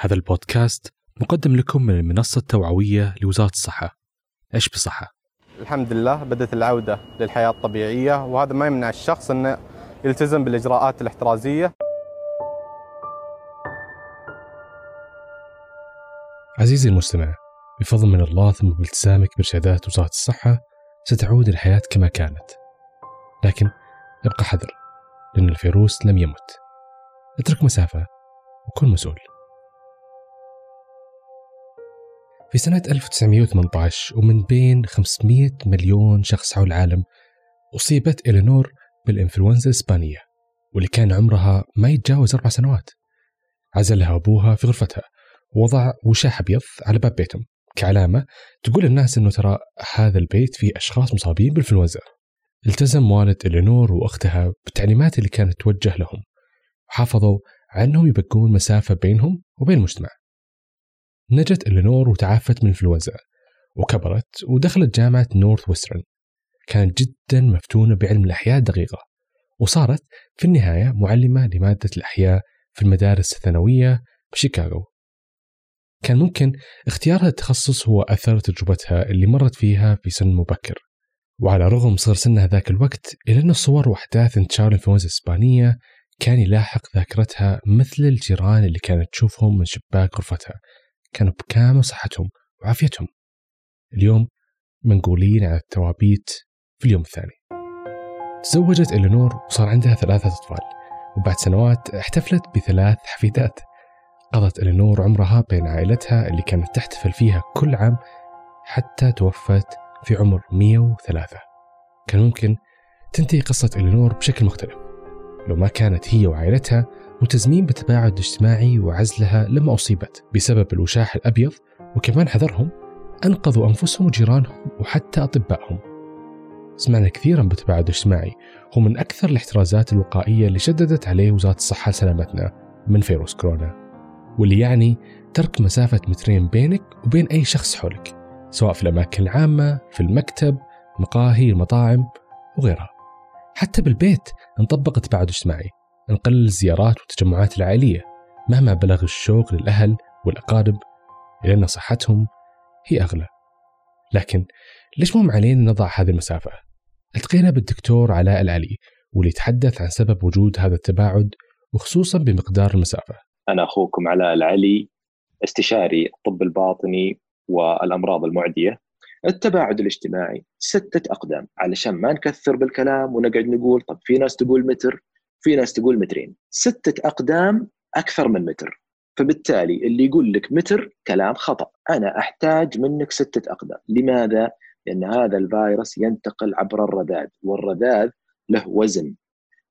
هذا البودكاست مقدم لكم من المنصة التوعوية لوزارة الصحة عش بصحة. الحمد لله بدأت العودة للحياة الطبيعية، وهذا ما يمنع الشخص أنه يلتزم بالإجراءات الاحترازية. عزيزي المستمع، بفضل من الله ثم بالتزامك بإرشادات وزارة الصحة ستعود الحياة كما كانت، لكن ابقى حذر لأن الفيروس لم يمت. اترك مسافة وكن مسؤول. في سنة 1918 ومن بين 500 مليون شخص حول العالم أصيبت إلينور بالإنفلونزا الإسبانية، واللي كان عمرها ما يتجاوز 4 سنوات. عزلها أبوها في غرفتها ووضع وشاح أبيض على باب بيتهم كعلامة تقول الناس أنه ترى هذا البيت فيه أشخاص مصابين بالإنفلونزا. التزم والد إلينور وأختها بالتعليمات اللي كانت توجه لهم، وحافظوا عنهم يبقون مسافة بينهم وبين المجتمع. نجت إلينور وتعافت من الإنفلونزا، وكبرت ودخلت جامعة نورث وسترن. كانت جدا مفتونة بعلم الأحياء الدقيقة، وصارت في النهاية معلمة لمادة الأحياء في المدارس الثانوية بشيكاغو. كان ممكن اختيارها التخصص هو أثر تجربتها اللي مرت فيها في سن مبكر، وعلى رغم صغر سنها ذاك الوقت، إلا أن الصور وأحداث انتشار الإنفلونزا الإسبانية كان يلاحق ذاكرتها مثل الجيران اللي كانت تشوفهم من شباك غرفتها، كانوا بكامل صحتهم وعافيتهم. اليوم منقولين على التوابيت في اليوم الثاني. تزوجت إلينور وصار عندها 3 أطفال، وبعد سنوات احتفلت ب3 حفيدات. قضت إلينور عمرها بين عائلتها اللي كانت تحتفل فيها كل عام حتى توفت في عمر 103. كان ممكن تنتهي قصة إلينور بشكل مختلف لو ما كانت هي وعائلتها ملتزمين بالتباعد الاجتماعي وعزلها لما أصيبت بسبب الوشاح الأبيض، وكمان حذرهم أنقذوا أنفسهم وجيرانهم وحتى أطبائهم. سمعنا كثيرا بالتباعد الاجتماعي، هو من أكثر الاحترازات الوقائية اللي شددت عليه وزارة الصحة سلامتنا من فيروس كورونا، واللي يعني ترك مسافة 2 متر بينك وبين أي شخص حولك، سواء في الأماكن العامة، في المكتب، مقاهي، المطاعم وغيرها. حتى بالبيت نطبق التباعد الاجتماعي، نقلل الزيارات والتجمعات العائلية مهما بلغ الشوق للأهل والأقارب، لأن صحتهم هي أغلى. لكن ليش مهم علينا نضع هذه المسافة؟ التقينا بالدكتور علاء العلي، واللي يتحدث عن سبب وجود هذا التباعد وخصوصا بمقدار المسافة. أنا أخوكم علاء العلي، استشاري الطب الباطني والأمراض المعدية. التباعد الاجتماعي 6 أقدام، علشان ما نكثر بالكلام ونقعد نقول طب في ناس تقول متر، في ناس تقول 2 متر. 6 أقدام أكثر من متر، فبالتالي اللي يقول لك متر كلام خطأ. أنا أحتاج منك 6 أقدام. لماذا؟ لأن هذا الفيروس ينتقل عبر الرذاذ، والرذاذ له وزن.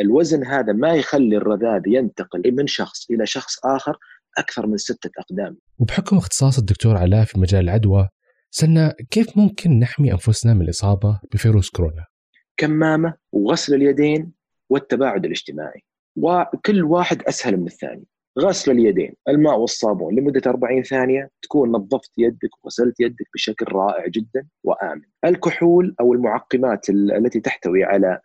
الوزن هذا ما يخلي الرذاذ ينتقل من شخص إلى شخص آخر أكثر من 6 أقدام. وبحكم اختصاص الدكتور علاء في مجال العدوى، سألنا كيف ممكن نحمي أنفسنا من الإصابة بفيروس كورونا؟ كمامة وغسل اليدين والتباعد الاجتماعي، وكل واحد أسهل من الثاني. غسل اليدين الماء والصابون لمدة 40 ثانية تكون نظفت يدك وغسلت يدك بشكل رائع جدا وآمن. الكحول أو المعقمات التي تحتوي على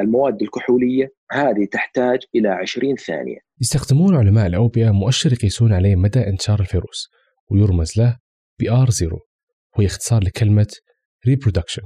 المواد الكحولية هذه تحتاج إلى 20 ثانية. يستخدمون علماء الأوبئة مؤشر يقيسون عليه مدى انتشار الفيروس، ويرمز له ب R0، وهي اختصار لكلمة reproduction.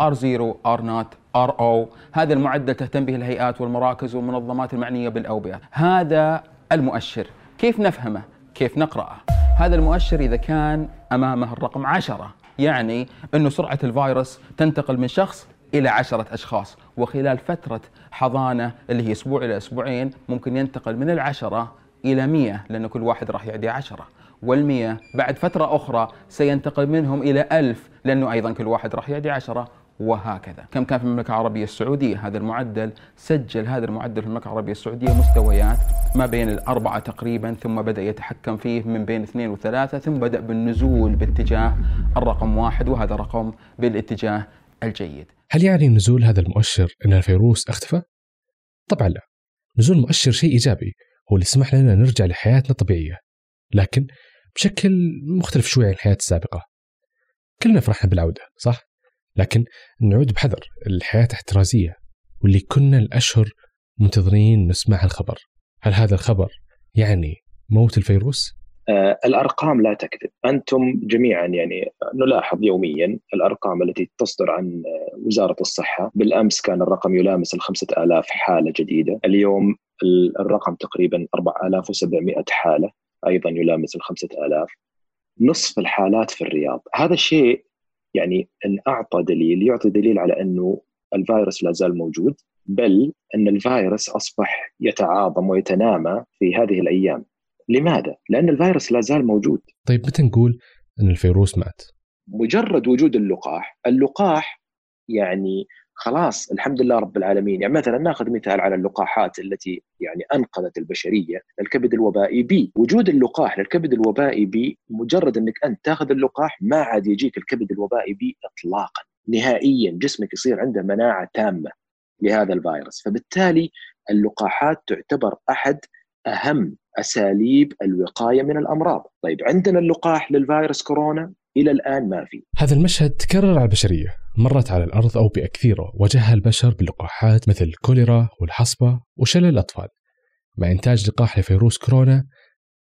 R0، R0، R0، هذا المعدل تهتم به الهيئات والمراكز والمنظمات المعنية بالأوبئة. هذا المؤشر كيف نفهمه؟ كيف نقرأه؟ هذا المؤشر إذا كان أمامه الرقم 10 يعني أنه سرعة الفيروس تنتقل من شخص إلى 10 أشخاص، وخلال فترة حضانة اللي هي أسبوع إلى أسبوعين ممكن ينتقل من 100 إلى 100، لأن كل واحد راح يعدي 10، وال100 بعد فترة أخرى سينتقل منهم إلى 1000، لأنه أيضا كل واحد راح يعدي 10، وهكذا. كم كان في المملكة العربية السعودية هذا المعدل؟ سجل هذا المعدل في المملكة العربية السعودية مستويات ما بين 4 تقريبا، ثم بدأ يتحكم فيه من بين 2 و3، ثم بدأ بالنزول باتجاه الرقم 1، وهذا رقم بالاتجاه الجيد. هل يعني نزول هذا المؤشر أن الفيروس اختفى؟ طبعا لا. نزول مؤشر شيء إيجابي، هو اللي سمح لنا نرجع لحياتنا الطبيعية، لكن بشكل مختلف شوي عن الحياة السابقة. كلنا فرحنا بالعودة صح؟ لكن نعود بحذر، الحياة احترازية، واللي كنا الأشهر منتظرين نسمع الخبر. هل هذا الخبر يعني موت الفيروس؟ الأرقام لا تكذب، أنتم جميعا يعني نلاحظ يوميا الأرقام التي تصدر عن وزارة الصحة. بالأمس كان الرقم يلامس 5,000 حالة جديدة، اليوم الرقم تقريبا 4,700 حالة، أيضا يلامس 5,000. نصف الحالات في الرياض. هذا الشيء يعني إن أعطى دليل يعطي دليل على أنه الفيروس لا زال موجود، بل أن الفيروس أصبح يتعاظم ويتنامى في هذه الأيام. لماذا؟ لأن الفيروس لا زال موجود. طيب متى نقول أن الفيروس مات؟ مجرد وجود اللقاح. اللقاح يعني خلاص الحمد لله رب العالمين. يعني مثلا ناخذ مثال على اللقاحات التي يعني أنقذت البشرية، الكبد الوبائي بي. وجود اللقاح للكبد الوبائي بي، مجرد أنك أنت تاخذ اللقاح ما عاد يجيك الكبد الوبائي بي إطلاقا نهائيا. جسمك يصير عنده مناعة تامة لهذا الفيروس. فبالتالي اللقاحات تعتبر أحد أهم أساليب الوقاية من الأمراض. طيب عندنا اللقاح للفيروس كورونا إلى الآن ما في. هذا المشهد تكرر على البشرية، مرت على الأرض أو بأكثيره، وجهها البشر باللقاحات مثل الكوليرا والحصبة وشلل الأطفال. مع إنتاج لقاح لفيروس كورونا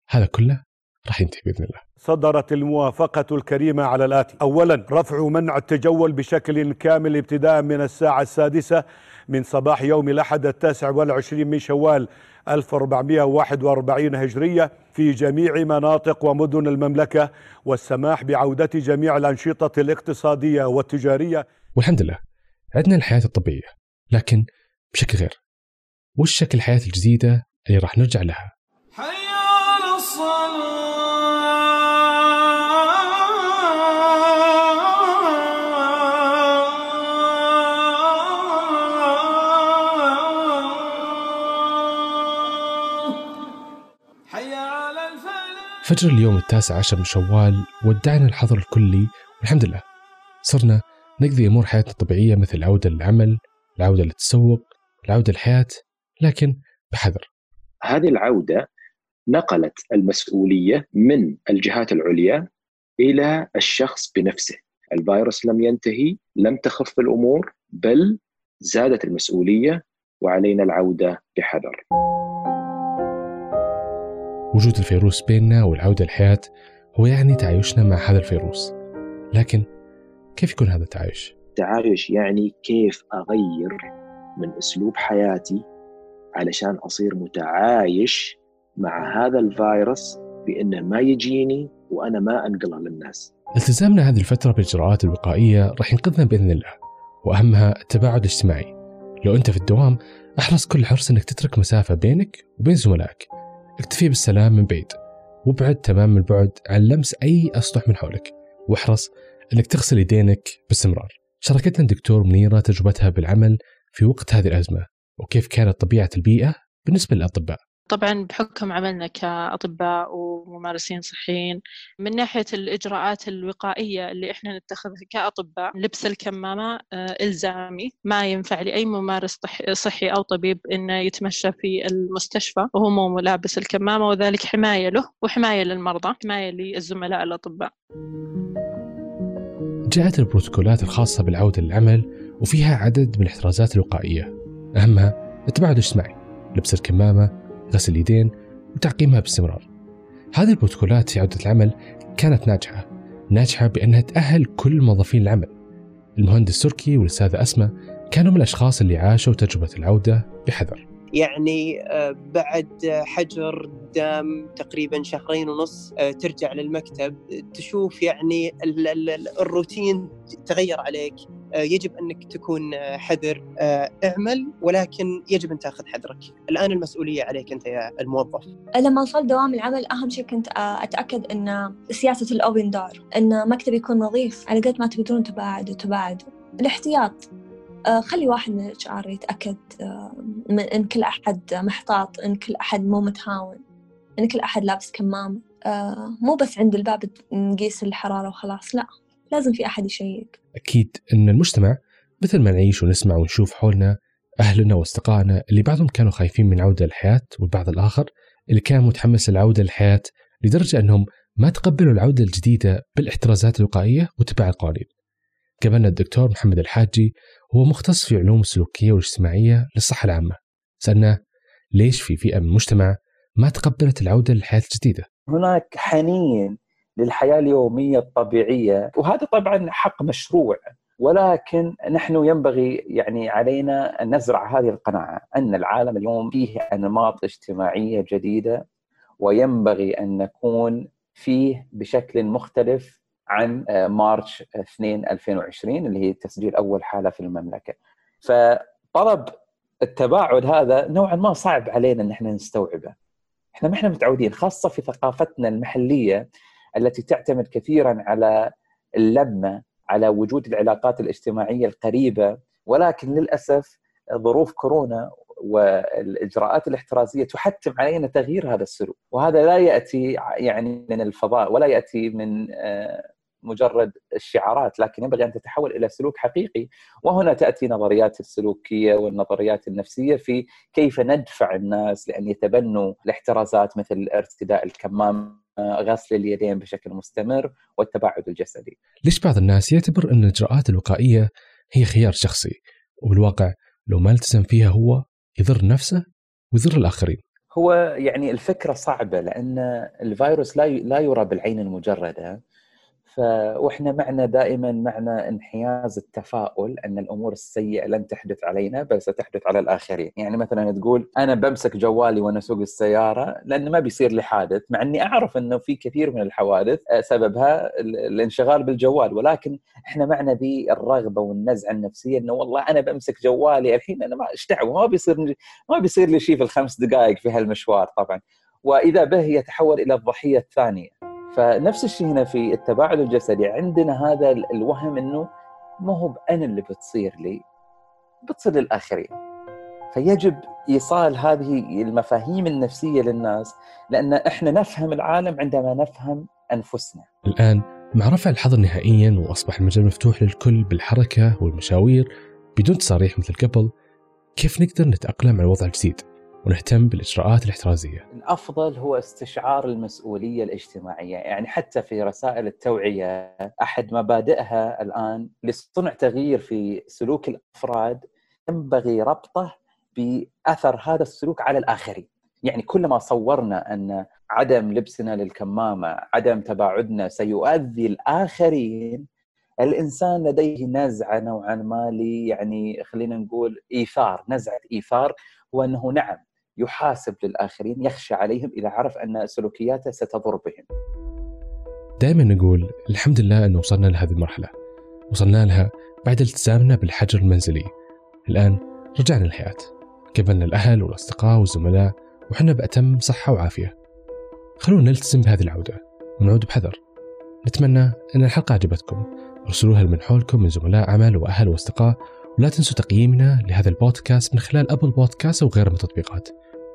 هذا كله راح ينتهي بإذن الله. صدرت الموافقة الكريمة على الآتي: أولا، رفع منع التجول بشكل كامل ابتداء من الساعة 6 من صباح يوم الأحد 29 من شوال 1441 هجرية في جميع مناطق ومدن المملكة، والسماح بعودة جميع الأنشطة الاقتصادية والتجارية. والحمد لله عدنا الحياة الطبيعية، لكن بشكل غير. والشكل الحياة الجديدة اللي راح نرجع لها. فجر اليوم 19 من شوال ودعنا الحظر الكلي، والحمد لله صرنا نقضي أمور حياتنا الطبيعية مثل العودة للعمل، العودة للتسوق، العودة للحياة، لكن بحذر. هذه العودة نقلت المسؤولية من الجهات العليا إلى الشخص بنفسه. الفيروس لم ينتهي، لم تخف الأمور، بل زادت المسؤولية وعلينا العودة بحذر. وجود الفيروس بيننا والعودة للحياة هو يعني تعايشنا مع هذا الفيروس، لكن كيف يكون هذا التعايش؟ التعايش يعني كيف أغير من أسلوب حياتي علشان أصير متعايش مع هذا الفيروس بأنه ما يجيني وأنا ما أنقله للناس. التزامنا هذه الفترة بالإجراءات الوقائية راح ينقذنا بإذن الله، وأهمها التباعد الاجتماعي. لو أنت في الدوام أحرص كل حرص أنك تترك مسافة بينك وبين زملائك، اكتفي بالسلام من بعيد، وابعد تمام البعد عن لمس أي أسطح من حولك، واحرص أنك تغسل يدينك باستمرار. شاركتنا الدكتور منيره تجربتها بالعمل في وقت هذه الأزمة، وكيف كانت طبيعة البيئة بالنسبة للأطباء. طبعا بحكم عملنا كأطباء وممارسين صحيين، من ناحية الإجراءات الوقائية اللي إحنا نتخذها كأطباء، لبس الكمامة إلزامي. ما ينفع لأي ممارس صحي أو طبيب إنه يتمشى في المستشفى وهو مو ملابس الكمامة، وذلك حماية له وحماية للمرضى، حماية للزملاء الأطباء. جاءت البروتوكولات الخاصة بالعودة للعمل، وفيها عدد من الاحترازات الوقائية، أهمها التباعد الاجتماعي، لبس الكمامة، غسل اليدين، وتعقيمها باستمرار. هذه البروتوكولات في عودة العمل كانت ناجحة بأنها تأهل كل موظفين العمل. المهندس تركي والأستاذة أسماء كانوا من الأشخاص اللي عاشوا تجربة العودة بحذر. يعني بعد حجر دام تقريبا 2.5 شهور ترجع للمكتب، تشوف يعني الروتين تغير عليك. يجب أنك تكون حذر، اعمل ولكن يجب أن تأخذ حذرك. الآن المسؤولية عليك أنت يا الموظف. لما وصل دوام العمل أهم شيء كنت أتأكد أن سياسة الأوبن دور، أن مكتبي يكون نظيف على قد ما تقدرون. تباعدوا الاحتياط. خلي واحد من HR يتأكد من إن كل أحد محتاط، إن كل أحد مو متهاون، إن كل أحد لابس كمام. مو بس عند الباب نقيس الحرارة وخلاص، لا، لازم في أحد يشيك. أكيد أن المجتمع مثل ما نعيش ونسمع ونشوف حولنا، أهلنا وأصدقائنا اللي بعضهم كانوا خايفين من عودة الحياة، والبعض الآخر اللي كان متحمس للعودة الحياة لدرجة أنهم ما تقبلوا العودة الجديدة بالاحترازات الوقائية واتباع القوانين. قابلنا الدكتور محمد الحاجي، هو مختص في علوم السلوكية والاجتماعية للصحة العامة. سألنا ليش في فئة من المجتمع ما تقبلت العودة للحياة الجديدة. هناك حنين للحياة اليومية الطبيعية، وهذا طبعا حق مشروع، ولكن نحن ينبغي يعني علينا أن نزرع هذه القناعة أن العالم اليوم فيه أنماط اجتماعية جديدة، وينبغي أن نكون فيه بشكل مختلف عن مارس 2020 اللي هي تسجيل أول حالة في المملكة. فطلب التباعد هذا نوعا ما صعب علينا أن احنا نستوعبه، احنا ما احنا متعودين، خاصة في ثقافتنا المحلية التي تعتمد كثيرا على اللمة، على وجود العلاقات الاجتماعية القريبة. ولكن للأسف ظروف كورونا والإجراءات الاحترازية تحتم علينا تغيير هذا السلوك، وهذا لا يأتي يعني من الفضاء ولا يأتي من مجرد الشعارات، لكن ينبغي أن تتحول إلى سلوك حقيقي. وهنا تأتي نظريات السلوكية والنظريات النفسية في كيف ندفع الناس لأن يتبنوا الاحترازات مثل ارتداء الكمام، غسل اليدين بشكل مستمر، والتباعد الجسدي. ليش بعض الناس يعتبر أن الإجراءات الوقائية هي خيار شخصي، وبالواقع لو ما التزم فيها هو يضر نفسه ويضر الآخرين؟ هو يعني الفكرة صعبة لأن الفيروس لا يرى بالعين المجردة، فإحنا معنا دائما معنا انحياز التفاؤل أن الأمور السيئة لن تحدث علينا بل ستحدث على الآخرين. يعني مثلا تقول أنا بمسك جوالي وأنا أسوق السيارة لأن ما بيصير لي حادث، مع أني أعرف أنه في كثير من الحوادث سببها الانشغال بالجوال، ولكن إحنا معنا ذي الرغبة والنزعة النفسية أنه والله أنا بمسك جوالي الحين أنا ما أشتعب ما بيصير لي شيء في ال5 دقائق في هالمشوار طبعا، وإذا به يتحول إلى الضحية الثانية. فنفس الشيء هنا في التباعد الجسدي، عندنا هذا الوهم أنه ما هو أنا اللي بتصير لي، بتصير للآخرين. فيجب إيصال هذه المفاهيم النفسية للناس، لأن إحنا نفهم العالم عندما نفهم أنفسنا. الآن مع رفع الحظر نهائياً وأصبح المجال مفتوح للكل بالحركة والمشاوير بدون تصاريح مثل قبل، كيف نقدر نتأقلم على الوضع الجديد ونهتم بالإجراءات الاحترازية؟ الأفضل هو استشعار المسؤولية الاجتماعية، يعني حتى في رسائل التوعية أحد مبادئها الآن لصنع تغيير في سلوك الأفراد ينبغي ربطه بأثر هذا السلوك على الآخرين. يعني كلما صورنا أن عدم لبسنا للكمامة، عدم تباعدنا سيؤذي الآخرين، الإنسان لديه نزعة نوعا ما يعني خلينا نقول إيثار، نزعة إيثار، وأنه نعم يحاسب للآخرين، يخشى عليهم إذا عرف أن سلوكياته ستضر بهم. دائما نقول الحمد لله أنه وصلنا لهذه المرحلة، وصلنا لها بعد التزامنا بالحجر المنزلي. الآن رجعنا للحياة، قبلنا الأهل والأصدقاء والزملاء، وحنا بأتم صحة وعافية. خلونا نلتزم بهذه العودة ونعود بحذر. نتمنى أن الحلقة عجبتكم، ارسلوها لمن حولكم من زملاء عمل وأهل وأصدقاء، ولا تنسوا تقييمنا لهذا البودكاست من خلال أبل بودكاست وغيرها من التطبيقات،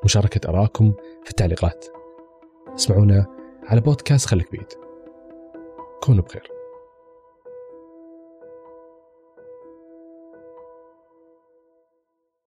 مشاركة آراءكم في التعليقات. اسمعونا على بودكاست خليك بعيد. كونوا بخير.